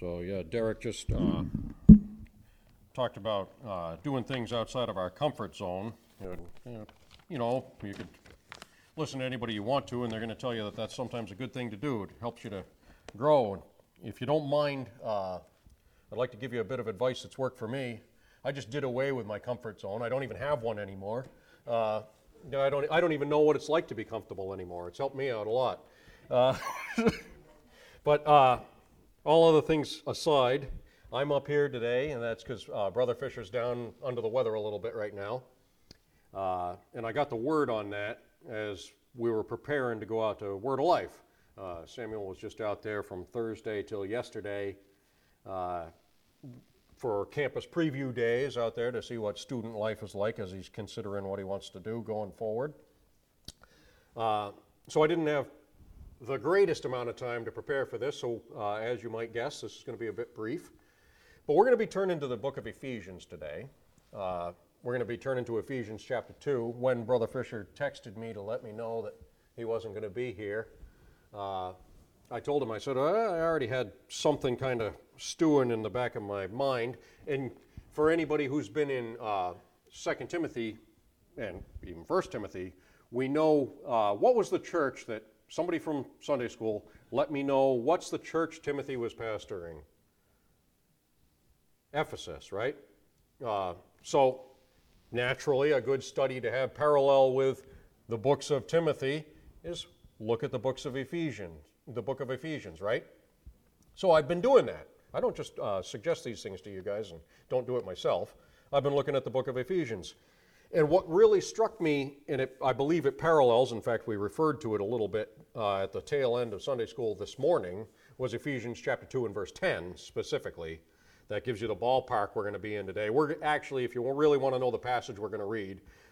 So yeah, Derek just talked about doing things outside of our comfort zone. You know, you could listen to anybody you want to, and they're going to tell you that that's sometimes a good thing to do. It helps you to grow. And if you don't mind, I'd like to give you a bit of advice that's worked for me. I just did away with my comfort zone. I don't even have one anymore. I don't even know what it's like to be comfortable anymore. It's helped me out a lot. But all other things aside, I'm up here today, and that's because Brother Fisher's down under the weather a little bit right now. And I got the word on that as we were preparing to go out to Word of Life. Samuel was just out there from Thursday till yesterday for campus preview days out there to see what student life is like as he's considering what he wants to do going forward. So I didn't have the greatest amount of time to prepare for this, so as you might guess, this is going to be a bit brief. But we're going to be turning to the book of Ephesians today. We're going to be turning to Ephesians chapter 2. When Brother Fisher texted me to let me know that he wasn't going to be here, I told him, I said, I already had something kind of stewing in the back of my mind. And for anybody who's been in Second Timothy and even First Timothy, we know what was the church that somebody from Sunday school let me know what's the church Timothy was pastoring? Ephesus, right? So naturally, a good study to have parallel with the books of Timothy is look at the books of Ephesians, the book of Ephesians, right? So I've been doing that. I don't just suggest these things to you guys and don't do it myself. I've been looking at the book of Ephesians. And what really struck me, and I believe it parallels, in fact, we referred to it a little bit at the tail end of Sunday school this morning, was Ephesians chapter 2 and verse 10 specifically. That gives you the ballpark we're going to be in today. We're actually, if you really want to know the passage we're going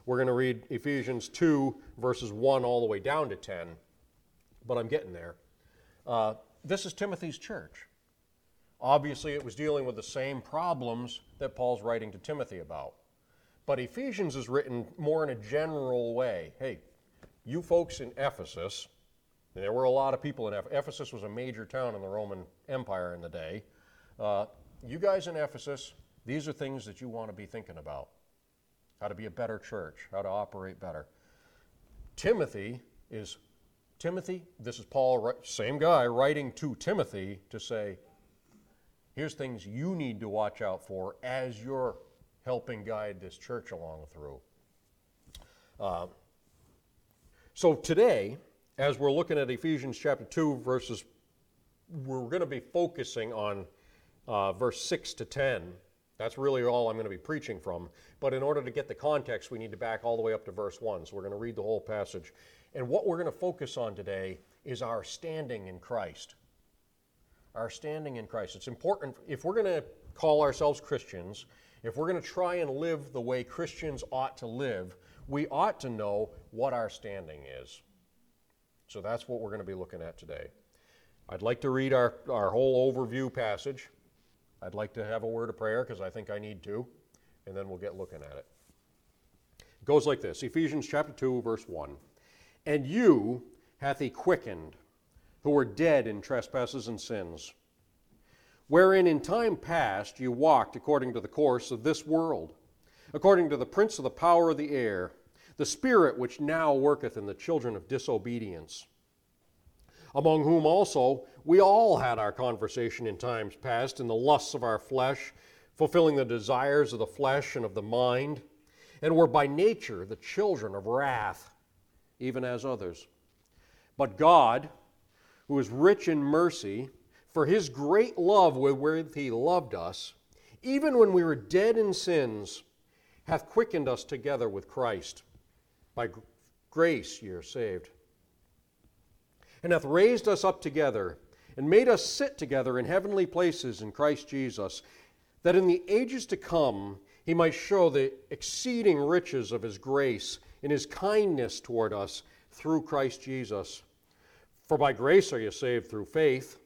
to read Ephesians 2 verses 1 all the way down to 10, but I'm getting there. This is Timothy's church. Obviously, it was dealing with the same problems that Paul's writing to Timothy about. But Ephesians is written more in a general way. Hey, you folks in Ephesus, there were a lot of people in Ephesus. Ephesus was a major town in the Roman Empire in the day. You guys in Ephesus, these are things that you want to be thinking about. How to be a better church, how to operate better. Timothy, this is Paul, same guy, writing to Timothy to say, here's things you need to watch out for as you're helping guide this church along through. So today, as we're looking at Ephesians chapter 2, verses, we're going to be focusing on verse 6 to 10. That's really all I'm going to be preaching from. But in order to get the context, we need to back all the way up to verse 1. So we're going to read the whole passage. And what we're going to focus on today is our standing in Christ. Our standing in Christ. It's important, if we're going to call ourselves Christians, if we're going to try and live the way Christians ought to live, we ought to know what our standing is. So that's what we're going to be looking at today. I'd like to read our whole overview passage. I'd like to have a word of prayer because I think I need to, and then we'll get looking at it. It goes like this, Ephesians chapter 2, verse 1. And you hath he quickened, who were dead in trespasses and sins, wherein in time past you walked according to the course of this world, according to the prince of the power of the air, the spirit which now worketh in the children of disobedience, among whom also we all had our conversation in times past in the lusts of our flesh, fulfilling the desires of the flesh and of the mind, and were by nature the children of wrath, even as others. But God, who is rich in mercy, for his great love wherewith he loved us, even when we were dead in sins, hath quickened us together with Christ. By grace ye are saved. And hath raised us up together, and made us sit together in heavenly places in Christ Jesus, that in the ages to come he might show the exceeding riches of his grace in his kindness toward us through Christ Jesus. For by grace are ye saved through faith,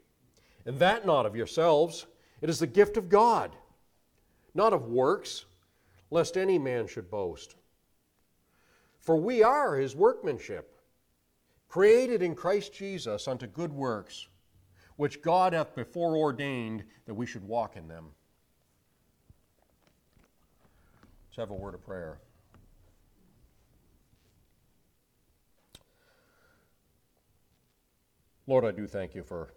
and that not of yourselves, it is the gift of God, not of works, lest any man should boast. For we are his workmanship, created in Christ Jesus unto good works, which God hath before ordained that we should walk in them. Let's have a word of prayer. Lord, I do thank you for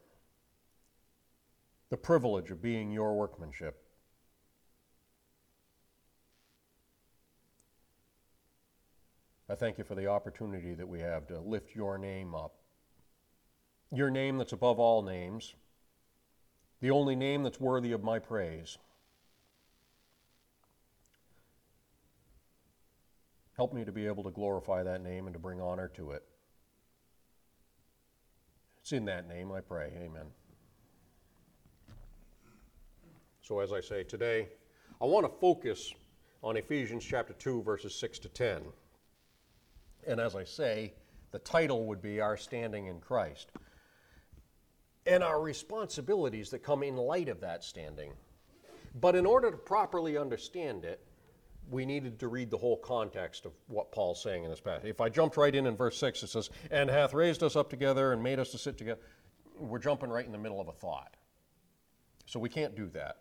the privilege of being your workmanship. I thank you for the opportunity that we have to lift your name up, your name that's above all names, the only name that's worthy of my praise. Help me to be able to glorify that name and to bring honor to it. It's in that name I pray. Amen. So as I say today, I want to focus on Ephesians chapter 2, verses 6 to 10. And as I say, the title would be Our Standing in Christ and our responsibilities that come in light of that standing. But in order to properly understand it, we needed to read the whole context of what Paul's saying in this passage. If I jumped right in verse 6, it says, and hath raised us up together and made us to sit together. We're jumping right in the middle of a thought. So we can't do that.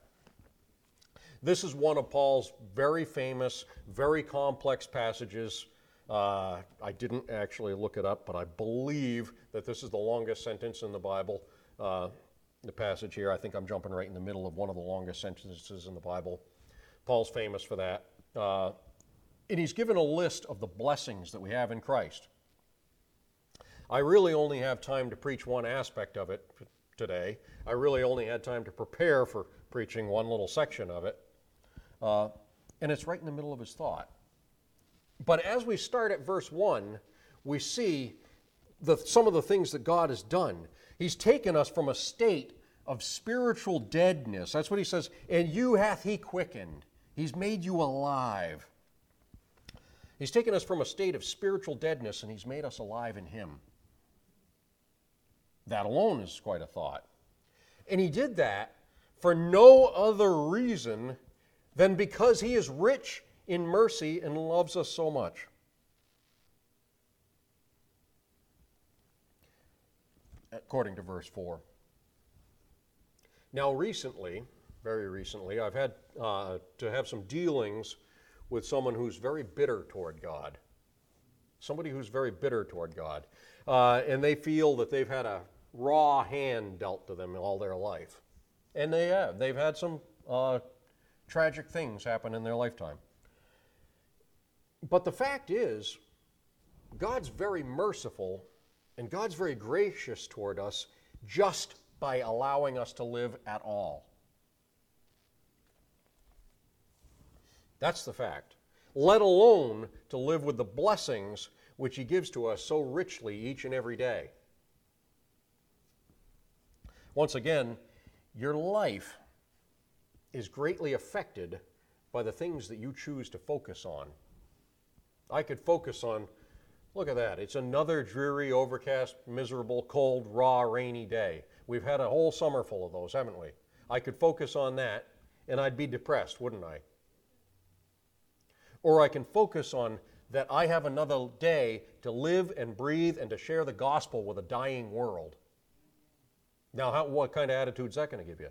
This is one of Paul's very famous, very complex passages. I didn't actually look it up, but I believe that this is the longest sentence in the Bible. The passage here, I think I'm jumping right in the middle of one of the longest sentences in the Bible. Paul's famous for that. And he's given a list of the blessings that we have in Christ. I really only have time to preach one aspect of it today. I really only had time to prepare for preaching one little section of it. And it's right in the middle of his thought. But as we start at verse 1, we see some of the things that God has done. He's taken us from a state of spiritual deadness. That's what he says, and you hath he quickened. He's made you alive. He's taken us from a state of spiritual deadness, and he's made us alive in him. That alone is quite a thought. And he did that for no other reason than because he is rich in mercy and loves us so much. According to verse 4. Now recently, very recently, I've had to have some dealings with someone who's very bitter toward God. Somebody who's very bitter toward God. And they feel that they've had a raw hand dealt to them all their life. And they have. They've had some tragic things happen in their lifetime. But the fact is, God's very merciful and God's very gracious toward us just by allowing us to live at all. That's the fact. Let alone to live with the blessings which he gives to us so richly each and every day. Once again, your life is greatly affected by the things that you choose to focus on. I could focus on, look at that, it's another dreary, overcast, miserable, cold, raw, rainy day. We've had a whole summer full of those, haven't we? I could focus on that, and I'd be depressed, wouldn't I? Or I can focus on that I have another day to live and breathe and to share the gospel with a dying world. Now, what kind of attitude is that going to give you?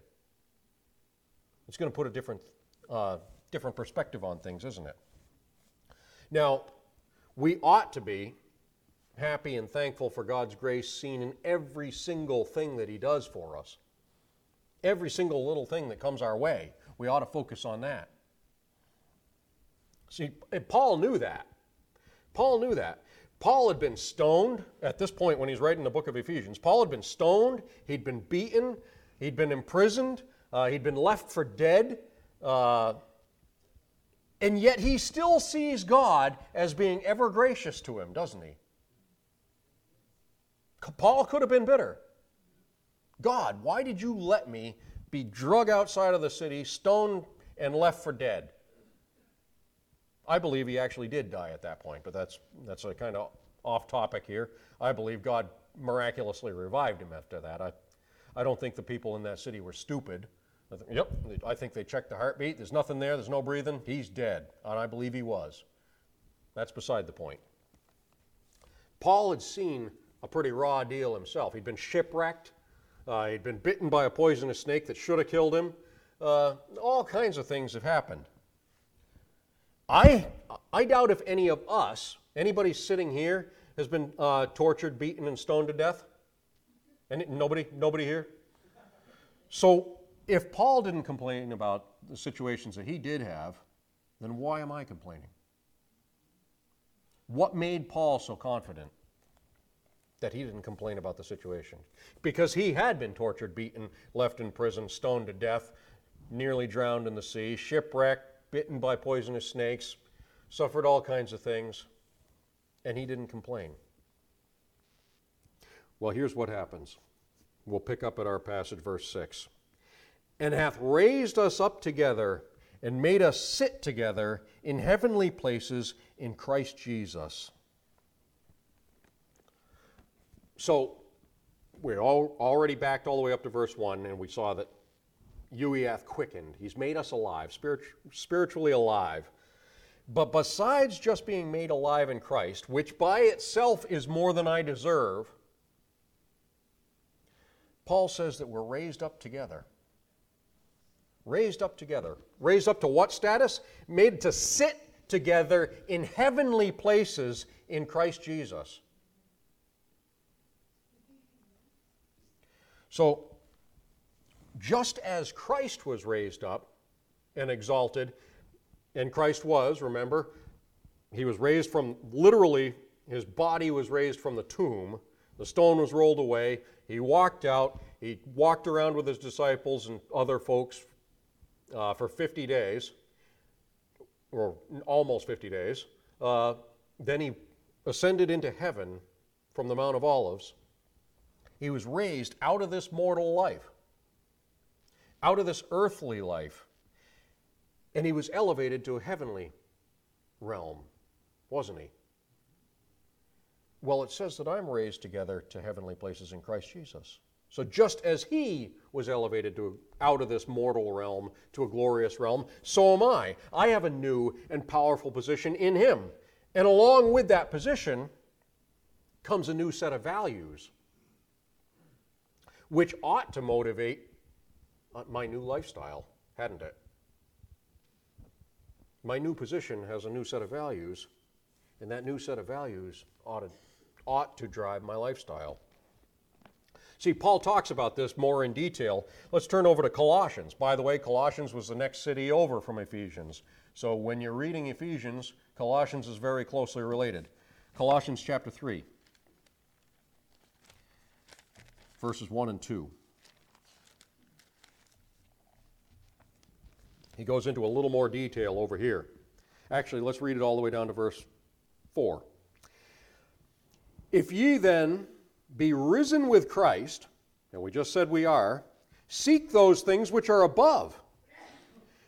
It's going to put a different perspective on things, isn't it? Now, we ought to be happy and thankful for God's grace seen in every single thing that he does for us. Every single little thing that comes our way, we ought to focus on that. See, Paul knew that. Paul knew that. Paul had been stoned at this point when he's writing the book of Ephesians. Paul had been stoned, he'd been beaten, he'd been imprisoned, he'd been left for dead, and yet he still sees God as being ever gracious to him, doesn't he? Paul could have been bitter. God, why did you let me be drug outside of the city, stoned, and left for dead? I believe he actually did die at that point, but that's a kind of off topic here. I believe God miraculously revived him after that. I don't think the people in that city were stupid. Yep, I think they checked the heartbeat. There's nothing there. There's no breathing. He's dead, and I believe he was. That's beside the point. Paul had seen a pretty raw deal himself. He'd been shipwrecked. He'd been bitten by a poisonous snake that should have killed him. All kinds of things have happened. I doubt if any of us, anybody sitting here, has been tortured, beaten, and stoned to death. And nobody here? So if Paul didn't complain about the situations that he did have, then why am I complaining? What made Paul so confident that he didn't complain about the situation? Because he had been tortured, beaten, left in prison, stoned to death, nearly drowned in the sea, shipwrecked, bitten by poisonous snakes, suffered all kinds of things, and he didn't complain. Well, here's what happens. We'll pick up at our passage, verse 6. And hath raised us up together and made us sit together in heavenly places in Christ Jesus. So we're already backed all the way up to verse 1, and we saw that he hath quickened. He's made us alive, spiritually alive. But besides just being made alive in Christ, which by itself is more than I deserve, Paul says that we're raised up together. Raised up together. Raised up to what status? Made to sit together in heavenly places in Christ Jesus. So, just as Christ was raised up and exalted, and Christ was, remember, he was raised from, literally, his body was raised from the tomb. The stone was rolled away. He walked out. He walked around with his disciples and other folks for 50 days, or almost 50 days. Then he ascended into heaven from the Mount of Olives. He was raised out of this mortal life, out of this earthly life, and he was elevated to a heavenly realm, wasn't he? Well, it says that I'm raised together to heavenly places in Christ Jesus. So just as he was elevated to out of this mortal realm to a glorious realm, so am I. I have a new and powerful position in him. And along with that position comes a new set of values, which ought to motivate my new lifestyle, hadn't it? My new position has a new set of values, and that new set of values ought to drive my lifestyle. See, Paul talks about this more in detail. Let's turn over to Colossians. By the way, Colossians was the next city over from Ephesians. So when you're reading Ephesians, Colossians is very closely related. Colossians chapter 3. Verses 1 and 2. He goes into a little more detail over here. Actually, let's read it all the way down to verse 4. If ye then be risen with Christ, and we just said we are, seek those things which are above,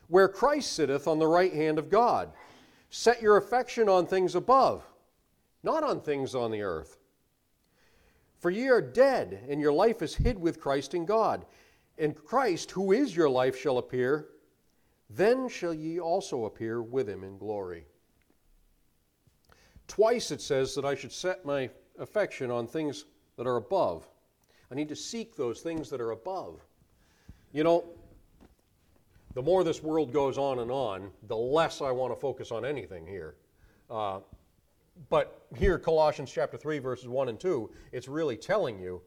where Christ sitteth on the right hand of God. Set your affection on things above, not on things on the earth. For ye are dead, and your life is hid with Christ in God. And Christ, who is your life, shall appear. Then shall ye also appear with him in glory. Twice it says that I should set my affection on things that are above. I need to seek those things that are above. You know, the more this world goes on, the less I want to focus on anything here. But here, Colossians chapter 3, verses 1 and 2, it's really telling you,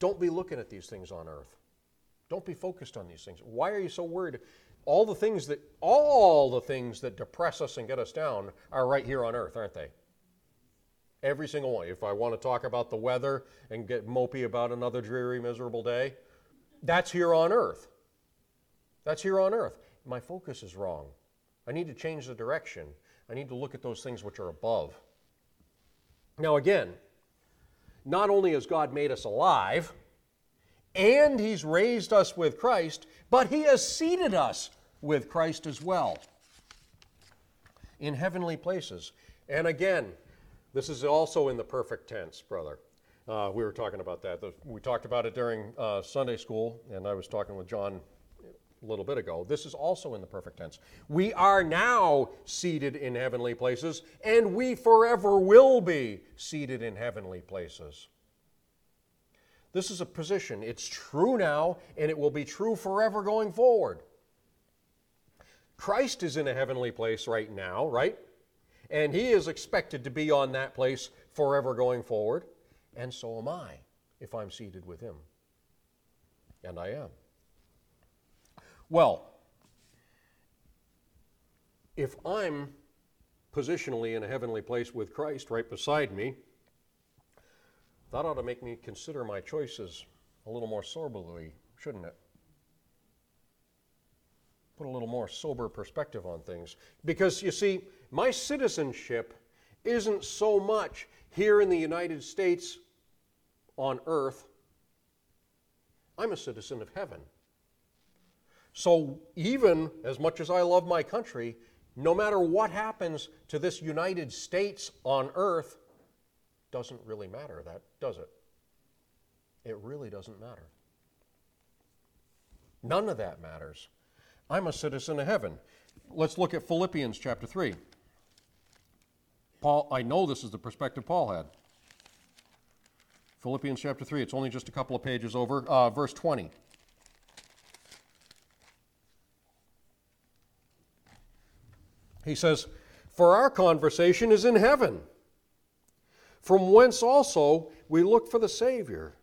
don't be looking at these things on earth. Don't be focused on these things. Why are you so worried? All the things that depress us and get us down are right here on earth, aren't they? Every single one. If I want to talk about the weather and get mopey about another dreary, miserable day, that's here on earth. That's here on earth. My focus is wrong. I need to change the direction. I need to look at those things which are above. Now again, not only has God made us alive, and he's raised us with Christ, but he has seated us with Christ as well in heavenly places. And again, this is also in the perfect tense, brother. We were talking about that. We talked about it during Sunday school, and I was talking with John a little bit ago. This is also in the perfect tense. We are now seated in heavenly places, and we forever will be seated in heavenly places. This is a position. It's true now, and it will be true forever going forward. Christ is in a heavenly place right now, right? And he is expected to be on that place forever going forward. And so am I, if I'm seated with him. And I am. Well, if I'm positionally in a heavenly place with Christ right beside me, that ought to make me consider my choices a little more soberly, shouldn't it? Put a little more sober perspective on things. Because, you see, my citizenship isn't so much here in the United States on earth. I'm a citizen of heaven. So even as much as I love my country, no matter what happens to this United States on earth, doesn't really matter, that, does it? It really doesn't matter. None of that matters. I'm a citizen of heaven. Let's look at Philippians chapter 3. Paul, I know this is the perspective Paul had. Philippians chapter 3, it's only just a couple of pages over, verse 20. He says, "For our conversation is in heaven, from whence also we look for the Savior,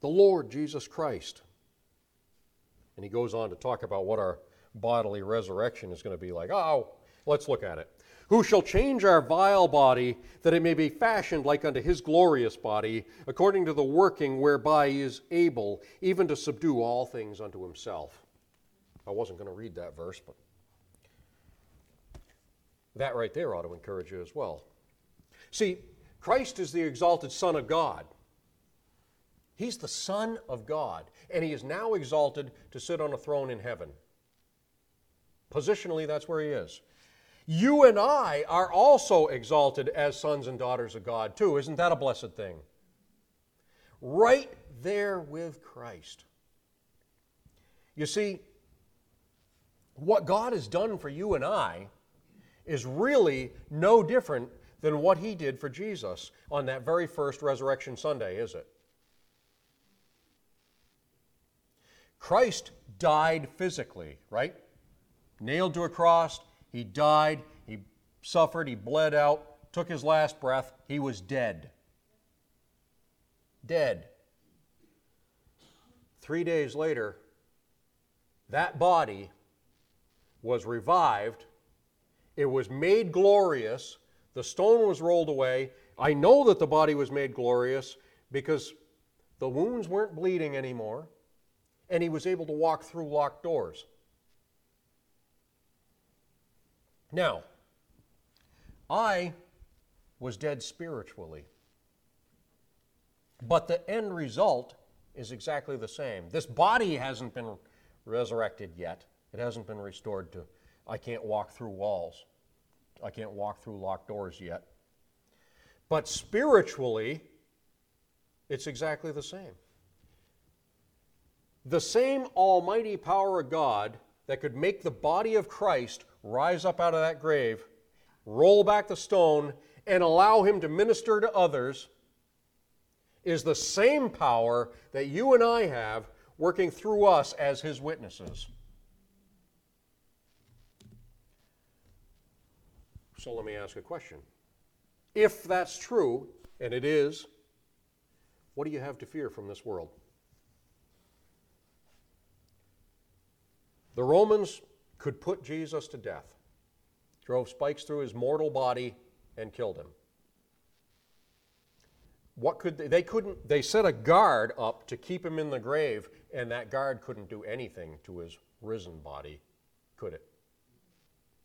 the Lord Jesus Christ." And he goes on to talk about what our bodily resurrection is going to be like. Oh, let's look at it. "Who shall change our vile body, that it may be fashioned like unto his glorious body, according to the working whereby he is able, even to subdue all things unto himself." I wasn't going to read that verse, but that right there ought to encourage you as well. See, Christ is the exalted Son of God. He's the Son of God, and he is now exalted to sit on a throne in heaven. Positionally, that's where he is. You and I are also exalted as sons and daughters of God, too. Isn't that a blessed thing? Right there with Christ. You see, what God has done for you and I is really no different than what he did for Jesus on that very first Resurrection Sunday, is it? Christ died physically, right? Nailed to a cross, he died, he suffered, he bled out, took his last breath, he was dead. Dead. 3 days later, that body was revived, it was made glorious, the stone was rolled away. I know that the body was made glorious because the wounds weren't bleeding anymore, and he was able to walk through locked doors. Now, I was dead spiritually, but the end result is exactly the same. This body hasn't been resurrected yet. It hasn't been restored to, I can't walk through walls. I can't walk through locked doors yet. But spiritually, it's exactly the same. The same almighty power of God that could make the body of Christ rise up out of that grave, roll back the stone, and allow him to minister to others is the same power that you and I have working through us as his witnesses. So let me ask a question. If that's true, and it is, what do you have to fear from this world? The Romans could put Jesus to death, drove spikes through his mortal body, and killed him. What could they couldn't, they set a guard up to keep him in the grave, and that guard couldn't do anything to his risen body, could it?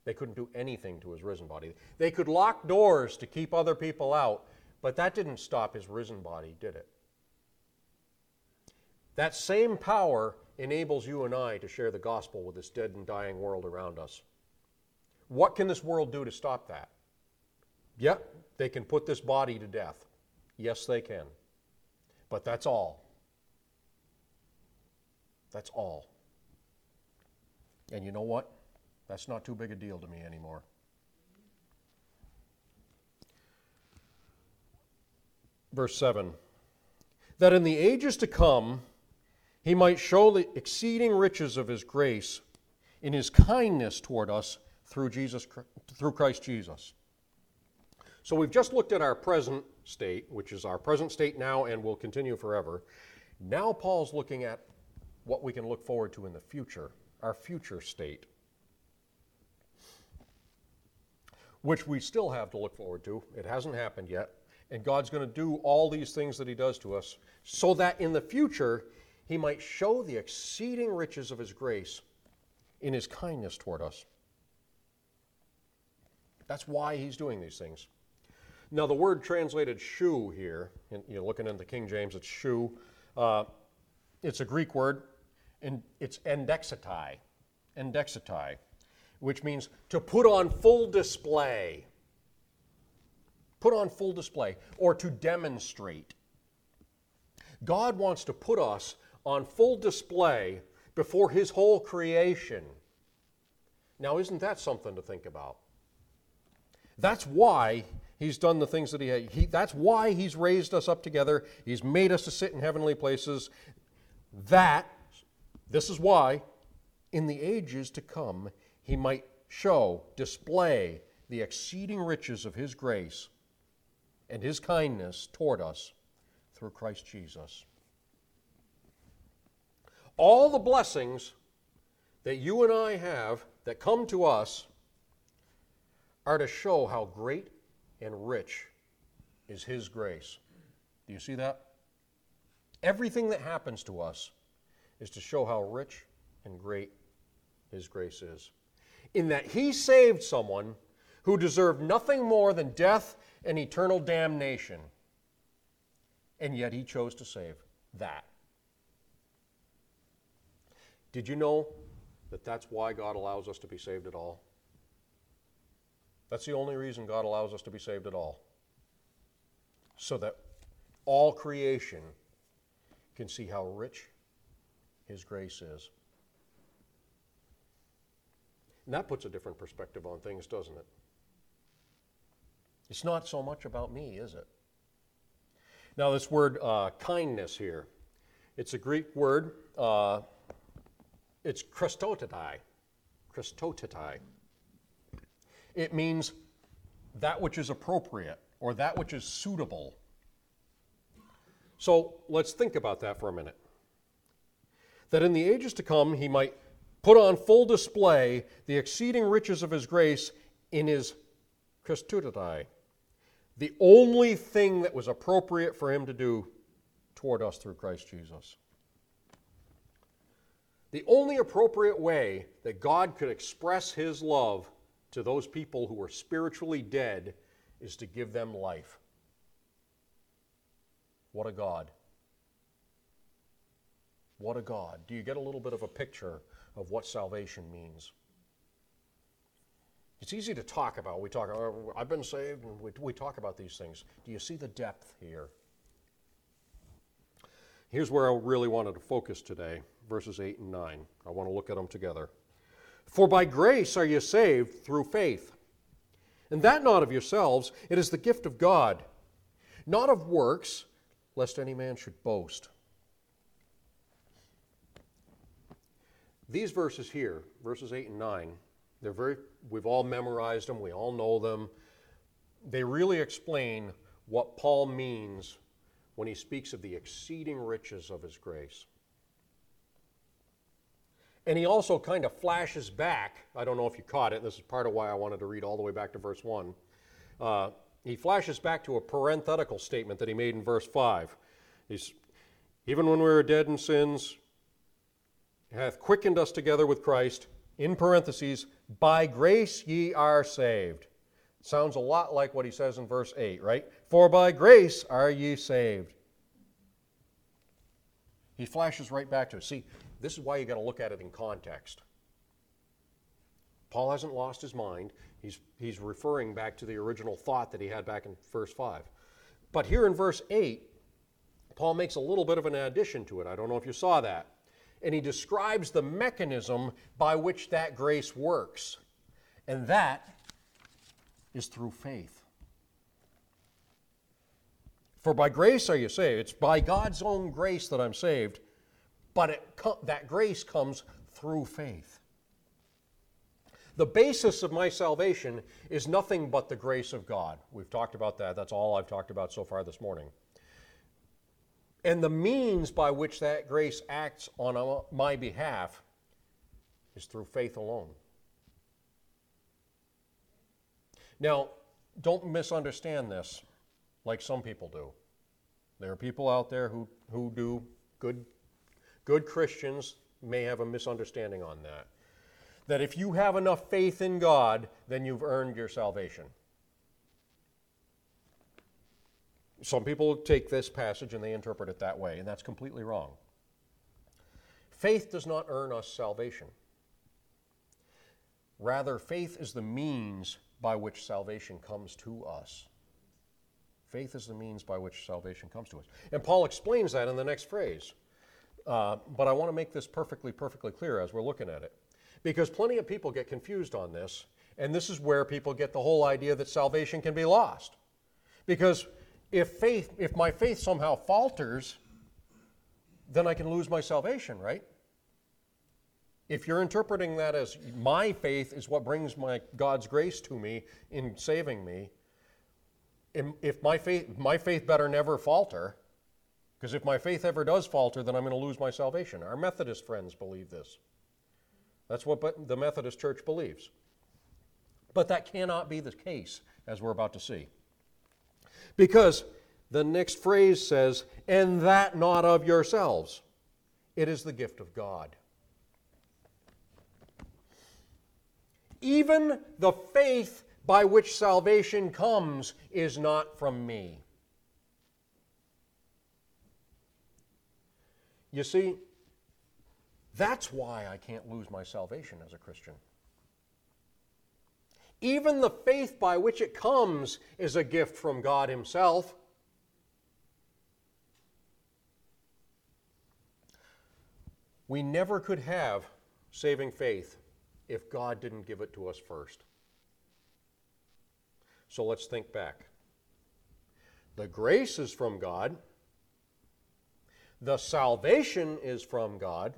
They couldn't do anything to his risen body. They could lock doors to keep other people out, but that didn't stop his risen body, did it? That same power enables you and I to share the gospel with this dead and dying world around us. What can this world do to stop that? Yep, they can put this body to death. Yes, they can. But that's all. That's all. And you know what? That's not too big a deal to me anymore. Verse 7. that in the ages to come he might show the exceeding riches of his grace in his kindness toward us through Christ Jesus. So we've just looked at our present state, which is our present state now and will continue forever. Now Paul's looking at what we can look forward to in the future, our future state, which we still have to look forward to. It hasn't happened yet. And God's going to do all these things that he does to us so that in the future he might show the exceeding riches of his grace in his kindness toward us. That's why he's doing these things. Now the word translated shoe here, and you're looking in the King James, it's shoe. It's a Greek word, and it's endexitai, which means to put on full display. Put on full display, or to demonstrate. God wants to put us on full display before his whole creation. Now, isn't that something to think about? That's why he's done the things that he had. That's why he's raised us up together. He's made us to sit in heavenly places. This is why, in the ages to come, he might show, display the exceeding riches of his grace and his kindness toward us through Christ Jesus. All the blessings that you and I have that come to us are to show how great and rich is his grace. Do you see that? Everything that happens to us is to show how rich and great his grace is, in that he saved someone who deserved nothing more than death and eternal damnation. And yet he chose to save that. Did you know that that's why God allows us to be saved at all? That's the only reason God allows us to be saved at all. So that all creation can see how rich his grace is. And that puts a different perspective on things, doesn't it? It's not so much about me, is it? Now this word kindness here, it's a Greek word, it's Christotetai. It means that which is appropriate or that which is suitable. So let's think about that for a minute. That in the ages to come he might put on full display the exceeding riches of his grace in his Christotetai. The only thing that was appropriate for him to do toward us through Christ Jesus. The only appropriate way that God could express his love to those people who were spiritually dead is to give them life. What a God. What a God. Do you get a little bit of a picture of what salvation means? It's easy to talk about. We talk, oh, I've been saved, and we talk about these things. Do you see the depth here? Here's where I really wanted to focus today, verses 8 and 9. I want to look at them together. For by grace are you saved through faith, and that not of yourselves, it is the gift of God, not of works, lest any man should boast. These verses here, verses 8 and 9, we've all memorized them, we all know them. They really explain what Paul means when he speaks of the exceeding riches of his grace. And he also kind of flashes back, I don't know if you caught it, this is part of why I wanted to read all the way back to verse 1. He flashes back to a parenthetical statement that he made in verse 5. Even when we were dead in sins, hath quickened us together with Christ, in parentheses, by grace ye are saved. Sounds a lot like what he says in verse 8, right? For by grace are ye saved. He flashes right back to it. See, this is why you got to look at it in context. Paul hasn't lost his mind. He's referring back to the original thought that he had back in verse 5. But here in verse 8, Paul makes a little bit of an addition to it. I don't know if you saw that. And he describes the mechanism by which that grace works. And that is through faith. For by grace are you saved. It's by God's own grace that I'm saved, but that grace comes through faith. The basis of my salvation is nothing but the grace of God. We've talked about that. That's all I've talked about so far this morning. And the means by which that grace acts on my behalf is through faith alone. Now, don't misunderstand this like some people do. There are people out there who do good Christians may have a misunderstanding on that. That if you have enough faith in God, then you've earned your salvation. Some people take this passage and they interpret it that way, and that's completely wrong. Faith does not earn us salvation. Rather, faith is the means by which salvation comes to us. Faith is the means by which salvation comes to us. And Paul explains that in the next phrase. But I want to make this perfectly clear as we're looking at it. Because plenty of people get confused on this, and this is where people get the whole idea that salvation can be lost. Because if my faith somehow falters, then I can lose my salvation, right? If you're interpreting that as my faith is what brings God's grace to me in saving me, if my faith better never falter, because if my faith ever does falter, then I'm going to lose my salvation. Our Methodist friends believe this. That's what the Methodist Church believes. But that cannot be the case, as we're about to see. Because the next phrase says, and that not of yourselves. It is the gift of God. Even the faith by which salvation comes is not from me. You see, that's why I can't lose my salvation as a Christian. Even the faith by which it comes is a gift from God Himself. We never could have saving faith if God didn't give it to us first. So let's think back. The grace is from God. The salvation is from God.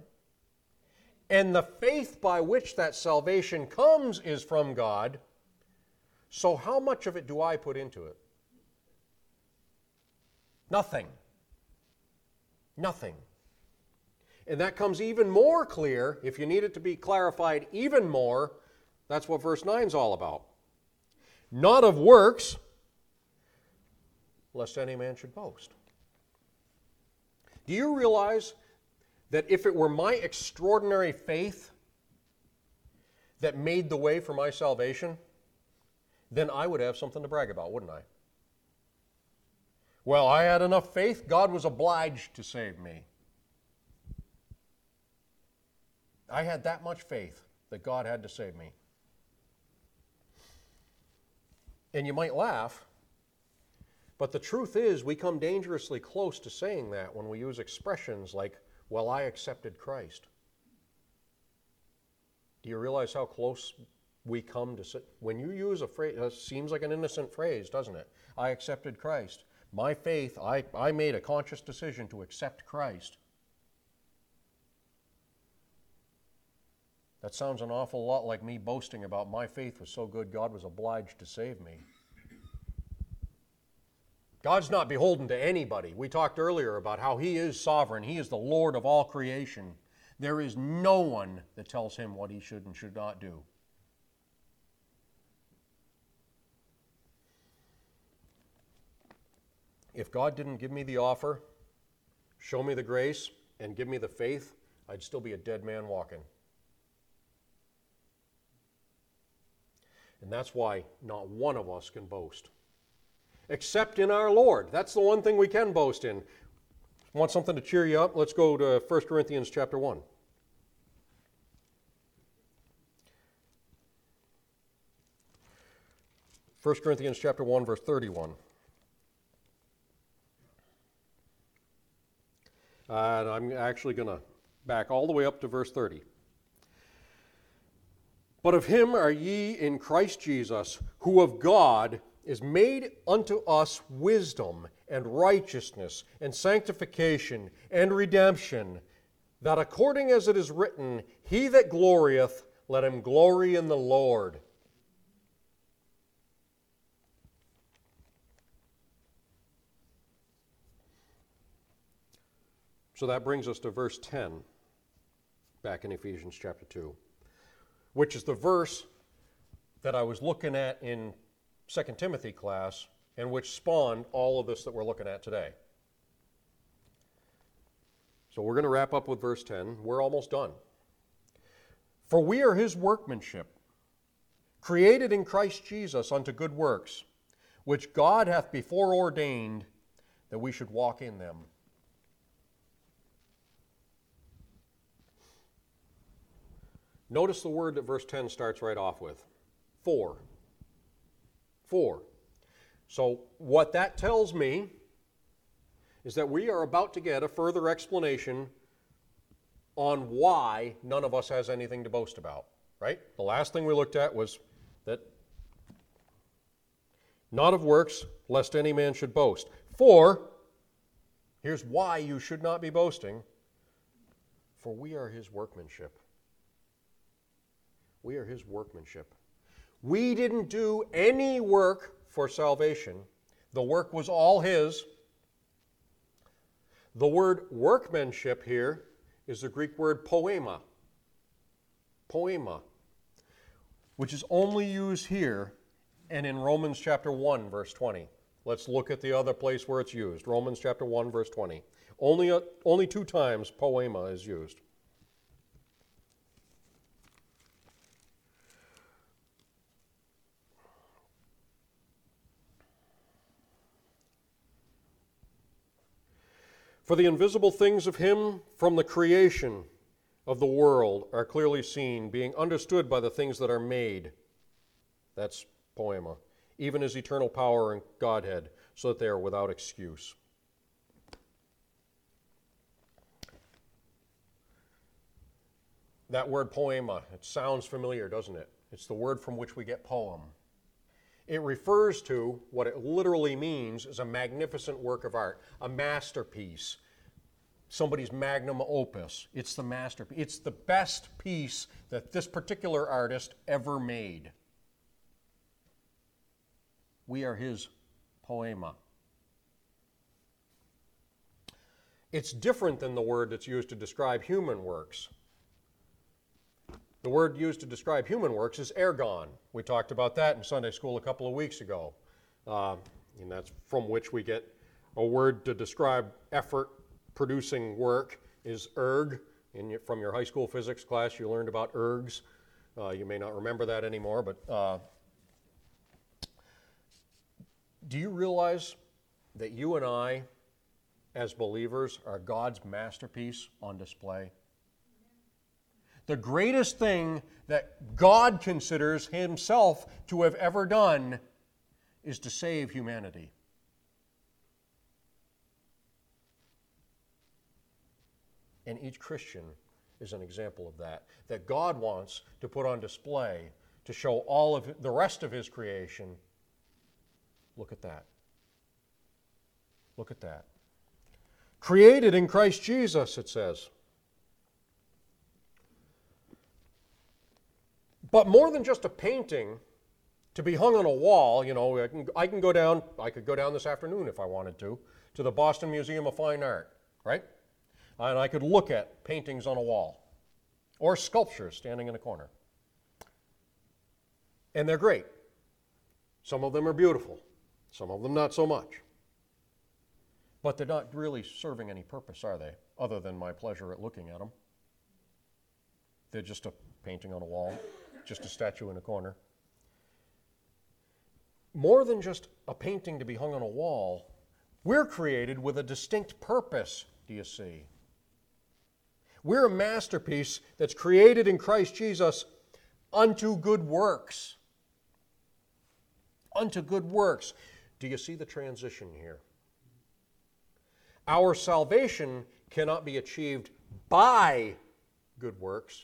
And the faith by which that salvation comes is from God. So how much of it do I put into it? Nothing. Nothing. And that comes even more clear, if you need it to be clarified even more, that's what verse 9 is all about. Not of works, lest any man should boast. Do you realize that if it were my extraordinary faith that made the way for my salvation, then I would have something to brag about, wouldn't I? Well, I had enough faith, God was obliged to save me. I had that much faith that God had to save me. And you might laugh, but the truth is we come dangerously close to saying that when we use expressions like, well, I accepted Christ. Do you realize how close we come to... When you use a phrase, it seems like an innocent phrase, doesn't it? I accepted Christ. My faith, I made a conscious decision to accept Christ. That sounds an awful lot like me boasting about my faith was so good God was obliged to save me. God's not beholden to anybody. We talked earlier about how He is sovereign. He is the Lord of all creation. There is no one that tells Him what He should and should not do. If God didn't give me the offer, show me the grace, and give me the faith, I'd still be a dead man walking. And that's why not one of us can boast. Except in our Lord. That's the one thing we can boast in. Want something to cheer you up? Let's go to 1 Corinthians chapter 1. First Corinthians chapter 1, verse 31. And I'm actually going to back all the way up to verse 30. But of Him are ye in Christ Jesus, who of God is made unto us wisdom and righteousness and sanctification and redemption, that according as it is written, he that glorieth, let him glory in the Lord. So that brings us to verse 10, back in Ephesians chapter 2, which is the verse that I was looking at in Second Timothy class, and which spawned all of this that we're looking at today. So we're going to wrap up with verse 10. We're almost done. For we are his workmanship, created in Christ Jesus unto good works, which God hath before ordained that we should walk in them. Notice the word that verse 10 starts right off with, for. For. So what that tells me is that we are about to get a further explanation on why none of us has anything to boast about, right? The last thing we looked at was that not of works, lest any man should boast. For, here's why you should not be boasting, for we are his workmanship. We are his workmanship. We didn't do any work for salvation. The work was all his. The word workmanship here is the Greek word poema. Poema, which is only used here and in Romans chapter 1, verse 20. Let's look at the other place where it's used. Romans chapter 1, verse 20. Only two times poema is used. For the invisible things of him from the creation of the world are clearly seen, being understood by the things that are made. That's poema. Even his eternal power and Godhead, so that they are without excuse. That word poema, it sounds familiar, doesn't it? It's the word from which we get poem. It refers to what it literally means is a magnificent work of art, a masterpiece, somebody's magnum opus. It's the masterpiece. It's the best piece that this particular artist ever made. We are his poema. It's different than the word that's used to describe human works. The word used to describe human works is ergon. We talked about that in Sunday school a couple of weeks ago. And that's from which we get a word to describe effort-producing work is erg. From your high school physics class, you learned about ergs. You may not remember that anymore, but do you realize that you and I, as believers, are God's masterpiece on display? The greatest thing that God considers himself to have ever done is to save humanity. And each Christian is an example of that, that God wants to put on display to show all of the rest of his creation. Look at that. Look at that. Created in Christ Jesus, it says. But more than just a painting to be hung on a wall, you know, I can go down, I could go down this afternoon if I wanted to the Boston Museum of Fine Art, right? And I could look at paintings on a wall or sculptures standing in a corner. And they're great. Some of them are beautiful. Some of them not so much. But they're not really serving any purpose, are they? Other than my pleasure at looking at them. They're just a painting on a wall. Just a statue in a corner. More than just a painting to be hung on a wall, we're created with a distinct purpose, do you see? We're a masterpiece that's created in Christ Jesus unto good works. Unto good works. Do you see the transition here? Our salvation cannot be achieved by good works.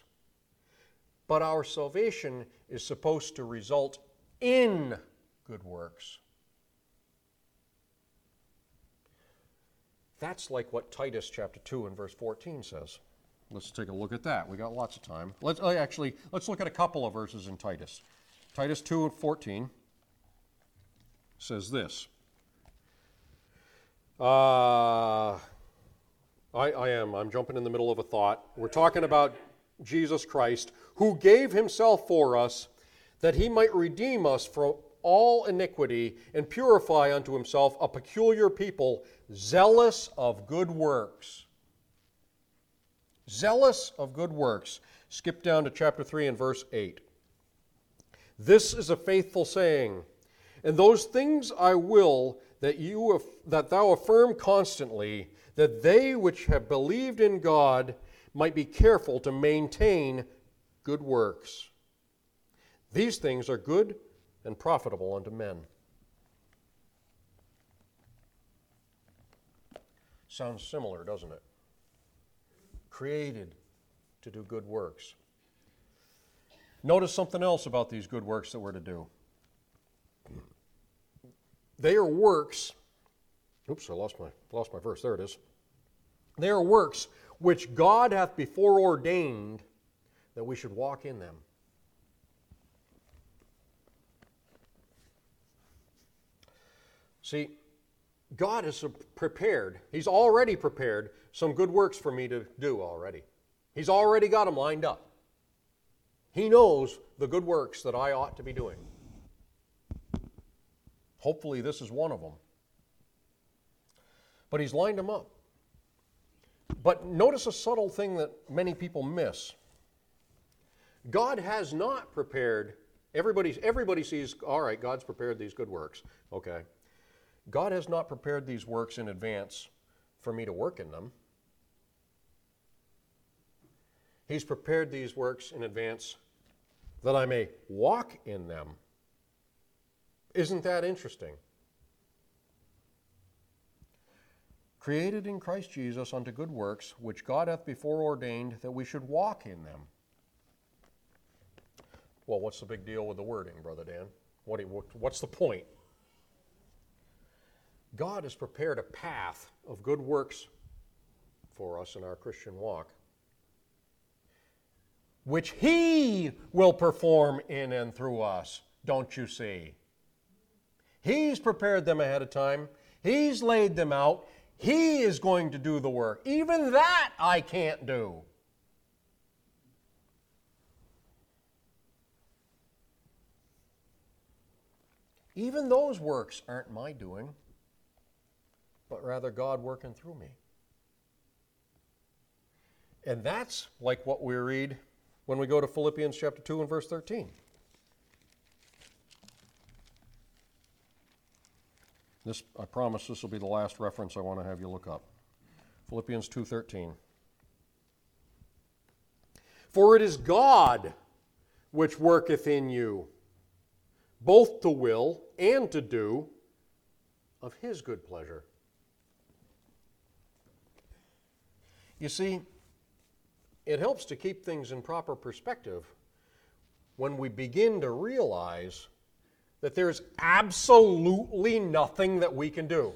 But our salvation is supposed to result in good works. That's like what Titus chapter 2 and verse 14 says. Let's take a look at that. We got lots of time. Let's look at a couple of verses in Titus. Titus 2 and 14 says this. I'm jumping in the middle of a thought. We're talking about Jesus Christ, who gave himself for us, that he might redeem us from all iniquity and purify unto himself a peculiar people, zealous of good works. Zealous of good works. Skip down to chapter 3 and verse 8. This is a faithful saying, and those things I will that thou affirm constantly, that they which have believed in God might be careful to maintain good works. These things are good and profitable unto men. Sounds similar, doesn't it? Created to do good works. Notice something else about these good works that we're to do. They are works. Oops, I lost my verse. There it is. They are works which God hath before ordained that we should walk in them. See, God has prepared. He's already prepared some good works for me to do already. He's already got them lined up. He knows the good works that I ought to be doing. Hopefully this is one of them. But he's lined them up. But notice a subtle thing that many people miss. God has not prepared. Everybody sees, all right, God's prepared these good works. Okay. God has not prepared these works in advance for me to work in them. He's prepared these works in advance that I may walk in them. Isn't that interesting? Created in Christ Jesus unto good works, which God hath before ordained that we should walk in them. Well, what's the big deal with the wording, Brother Dan? What's the point? God has prepared a path of good works for us in our Christian walk, which he will perform in and through us, don't you see? He's prepared them ahead of time. He's laid them out. He is going to do the work. Even that I can't do. Even those works aren't my doing, but rather God working through me. And that's like what we read when we go to Philippians chapter 2 and verse 13. This, I promise this will be the last reference I want to have you look up. Philippians 2:13. For it is God which worketh in you, both to will and to do of his good pleasure. You see, it helps to keep things in proper perspective when we begin to realize that there's absolutely nothing that we can do.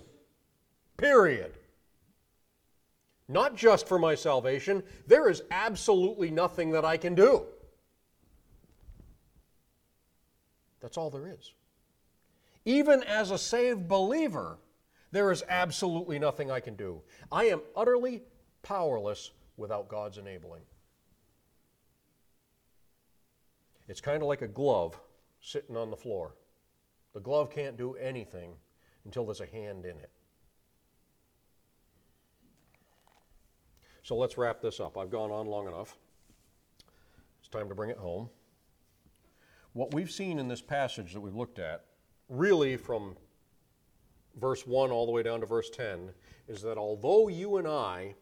Period. Not just for my salvation, there is absolutely nothing that I can do. That's all there is. Even as a saved believer, there is absolutely nothing I can do. I am utterly powerless without God's enabling. It's kind of like a glove sitting on the floor. The glove can't do anything until there's a hand in it. So let's wrap this up. I've gone on long enough. It's time to bring it home. What we've seen in this passage that we've looked at, really from verse 1 all the way down to verse 10, is that although you and I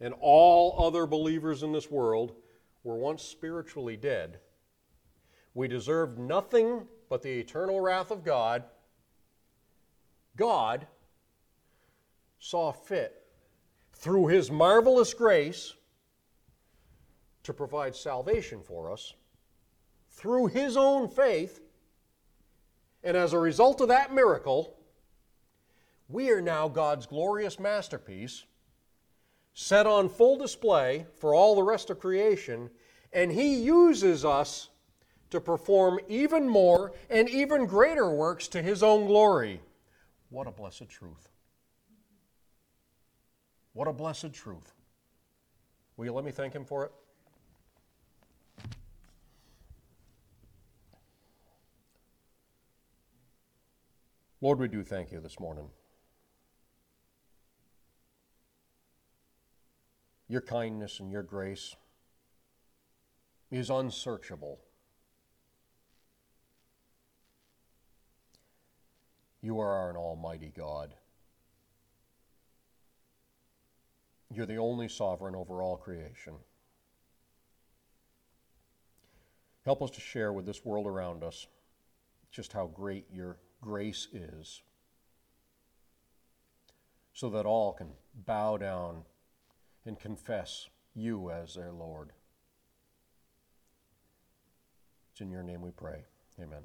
and all other believers in this world were once spiritually dead, we deserved nothing but the eternal wrath of God. God saw fit, through his marvelous grace, to provide salvation for us through his own faith. And as a result of that miracle, We are now God's glorious masterpiece, set on full display for all the rest of creation, and He uses us to perform even more and even greater works to His own glory. What a blessed truth. What a blessed truth. Will you let me thank Him for it? Lord, we do thank You this morning. Your kindness and Your grace is unsearchable. You are an almighty God. You're the only sovereign over all creation. Help us to share with this world around us just how great Your grace is, so that all can bow down and confess You as their Lord. It's in Your name we pray. Amen.